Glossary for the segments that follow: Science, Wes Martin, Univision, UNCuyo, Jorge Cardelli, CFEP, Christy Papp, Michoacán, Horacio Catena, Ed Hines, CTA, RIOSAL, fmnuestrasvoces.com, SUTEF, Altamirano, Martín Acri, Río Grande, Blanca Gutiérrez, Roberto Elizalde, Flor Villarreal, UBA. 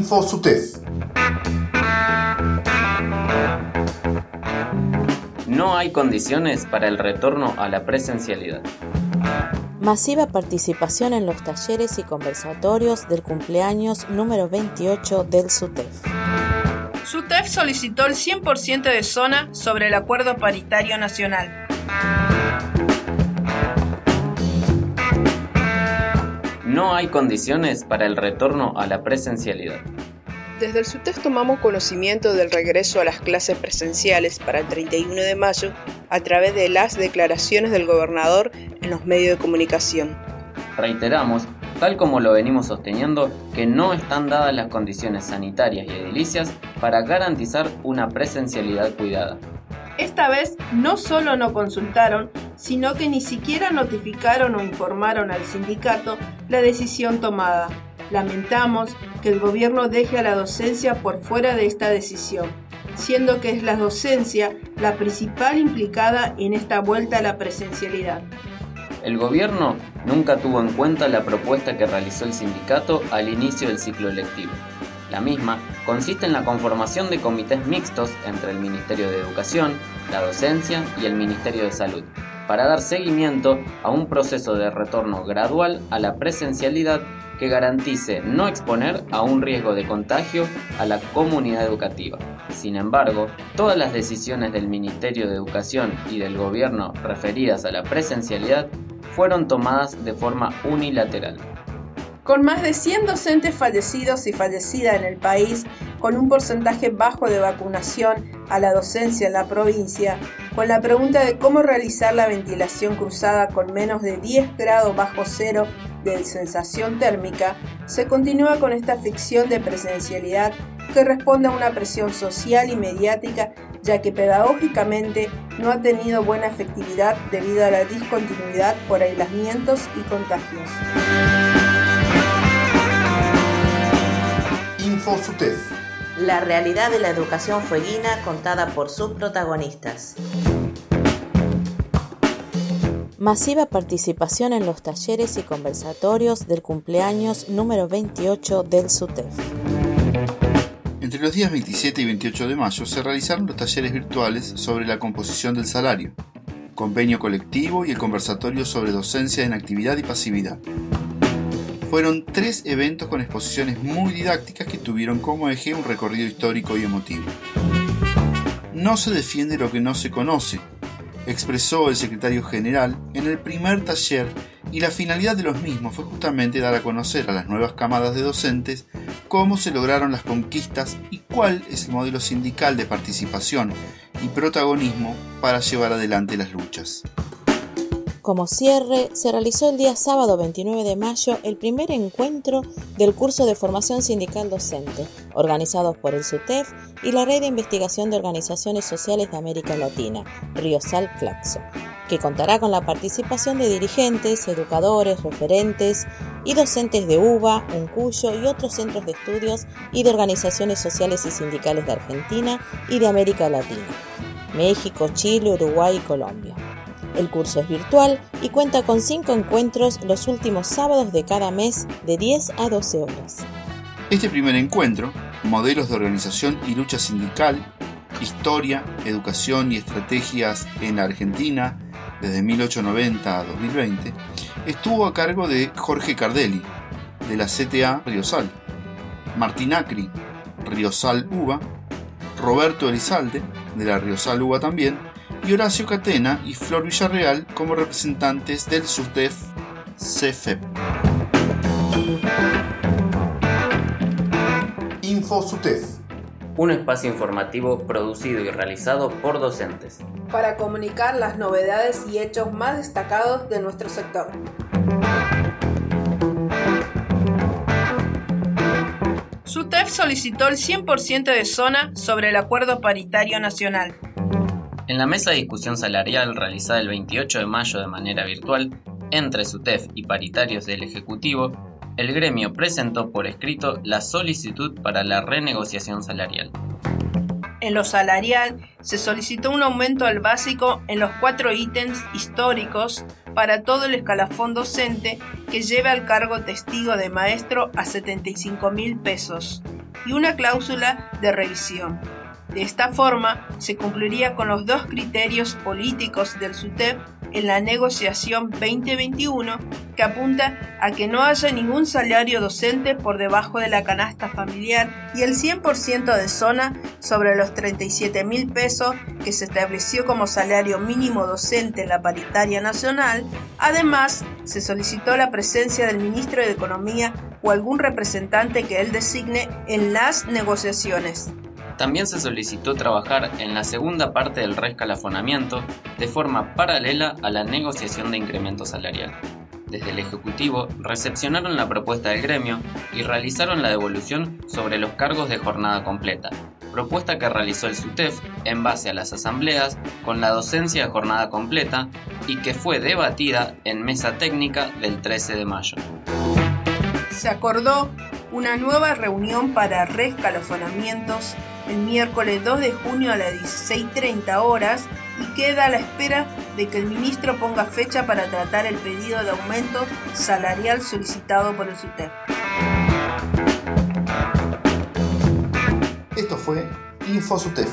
Info SUTEF. No hay condiciones para el retorno a la presencialidad. Masiva participación en los talleres y conversatorios del cumpleaños número 28 del SUTEF. SUTEF solicitó el 100% de zona sobre el Acuerdo Paritario Nacional. No hay condiciones para el retorno a la presencialidad. Desde el SUTEF tomamos conocimiento del regreso a las clases presenciales para el 31 de mayo a través de las declaraciones del gobernador en los medios de comunicación. Reiteramos, tal como lo venimos sosteniendo, que no están dadas las condiciones sanitarias y edilicias para garantizar una presencialidad cuidada. Esta vez no solo no consultaron, sino que ni siquiera notificaron o informaron al sindicato la decisión tomada. Lamentamos que el gobierno deje a la docencia por fuera de esta decisión, siendo que es la docencia la principal implicada en esta vuelta a la presencialidad. El gobierno nunca tuvo en cuenta la propuesta que realizó el sindicato al inicio del ciclo lectivo. La misma consiste en la conformación de comités mixtos entre el Ministerio de Educación, la Docencia y el Ministerio de Salud, para dar seguimiento a un proceso de retorno gradual a la presencialidad que garantice no exponer a un riesgo de contagio a la comunidad educativa. Sin embargo, todas las decisiones del Ministerio de Educación y del Gobierno referidas a la presencialidad fueron tomadas de forma unilateral. Con más de 100 docentes fallecidos y fallecidas en el país, con un porcentaje bajo de vacunación a la docencia en la provincia, con la pregunta de cómo realizar la ventilación cruzada con menos de 10 grados bajo cero de sensación térmica, se continúa con esta ficción de presencialidad que responde a una presión social y mediática, ya que pedagógicamente no ha tenido buena efectividad debido a la discontinuidad por aislamientos y contagios. Info SUTEF. La realidad de la educación fueguina contada por sus protagonistas. Masiva participación en los talleres y conversatorios del cumpleaños número 28 del SUTEF. Entre los días 27 y 28 de mayo se realizaron los talleres virtuales sobre la composición del salario, convenio colectivo y el conversatorio sobre docencia en actividad y pasividad. Fueron 3 eventos con exposiciones muy didácticas que tuvieron como eje un recorrido histórico y emotivo. No se defiende lo que no se conoce, expresó el secretario general en el primer taller, y la finalidad de los mismos fue justamente dar a conocer a las nuevas camadas de docentes cómo se lograron las conquistas y cuál es el modelo sindical de participación y protagonismo para llevar adelante las luchas. Como cierre, se realizó el día sábado 29 de mayo el primer encuentro del curso de formación sindical docente, organizados por el SUTEF y la Red de Investigación de Organizaciones Sociales de América Latina, RIOSAL Claxo, que contará con la participación de dirigentes, educadores, referentes y docentes de UBA, UNCuyo y otros centros de estudios y de organizaciones sociales y sindicales de Argentina y de América Latina, México, Chile, Uruguay y Colombia. El curso es virtual y cuenta con 5 encuentros los últimos sábados de cada mes de 10 a 12 horas. Este primer encuentro, modelos de organización y lucha sindical, historia, educación y estrategias en la Argentina desde 1890 a 2020, estuvo a cargo de Jorge Cardelli, de la CTA RIOSAL, Martín Acri, RIOSAL UBA, Roberto Elizalde, de la RIOSAL UBA también, y Horacio Catena y Flor Villarreal como representantes del SUTEF CFEP. Info SUTEF. Un espacio informativo producido y realizado por docentes para comunicar las novedades y hechos más destacados de nuestro sector. SUTEF solicitó el 100% de zona sobre el Acuerdo Paritario Nacional. En la mesa de discusión salarial realizada el 28 de mayo de manera virtual entre SUTEF y paritarios del Ejecutivo, el gremio presentó por escrito la solicitud para la renegociación salarial. En lo salarial se solicitó un aumento al básico en los 4 ítems históricos para todo el escalafón docente que lleve al cargo testigo de maestro a 75.000 pesos. y una cláusula de revisión. De esta forma, se cumpliría con los dos criterios políticos del SUTEF en la negociación 2021, que apunta a que no haya ningún salario docente por debajo de la canasta familiar y el 100% de zona sobre los 37.000 pesos que se estableció como salario mínimo docente en la paritaria nacional. Además, se solicitó la presencia del ministro de Economía o algún representante que él designe en las negociaciones. También se solicitó trabajar en la segunda parte del reescalafonamiento de forma paralela a la negociación de incremento salarial. Desde el Ejecutivo recepcionaron la propuesta del gremio y realizaron la devolución sobre los cargos de jornada completa, propuesta que realizó el SUTEF en base a las asambleas con la docencia de jornada completa y que fue debatida en mesa técnica del 13 de mayo. Se acordó una nueva reunión para reescalafonamientos el miércoles 2 de junio a las 16:30 horas, y queda a la espera de que el ministro ponga fecha para tratar el pedido de aumento salarial solicitado por el SUTEF. Esto fue InfoSUTEF.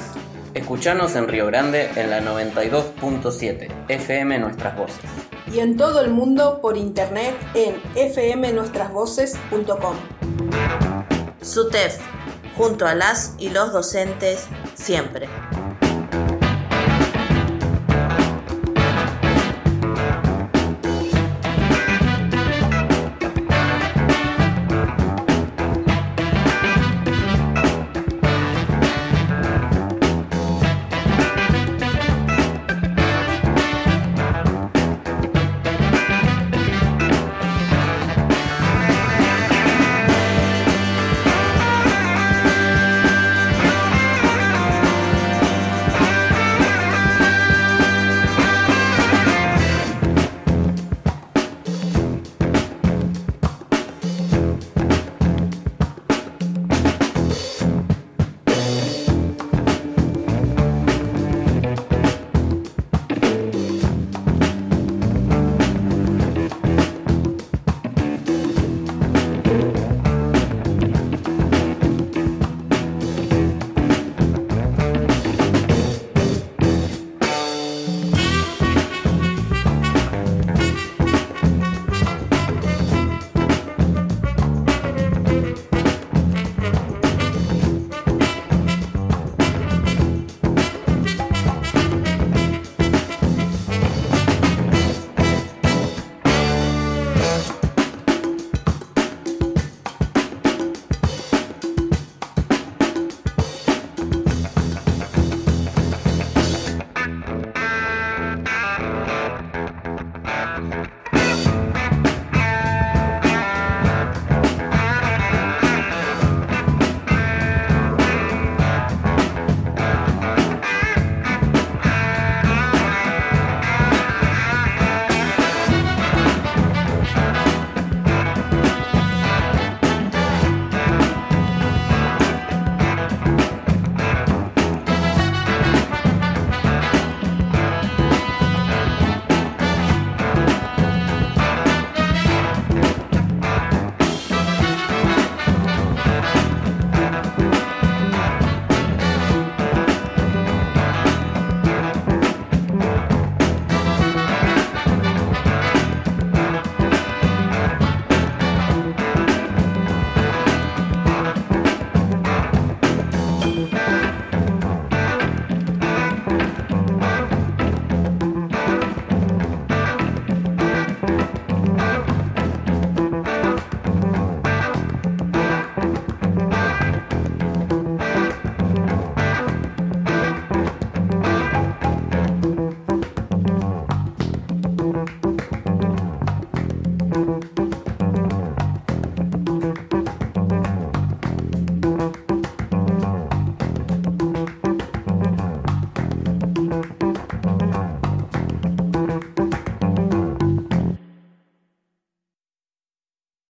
Escuchanos en Río Grande en la 92.7 FM Nuestras Voces. Y en todo el mundo por internet en fmnuestrasvoces.com. SUTEF, junto a las y los docentes, siempre.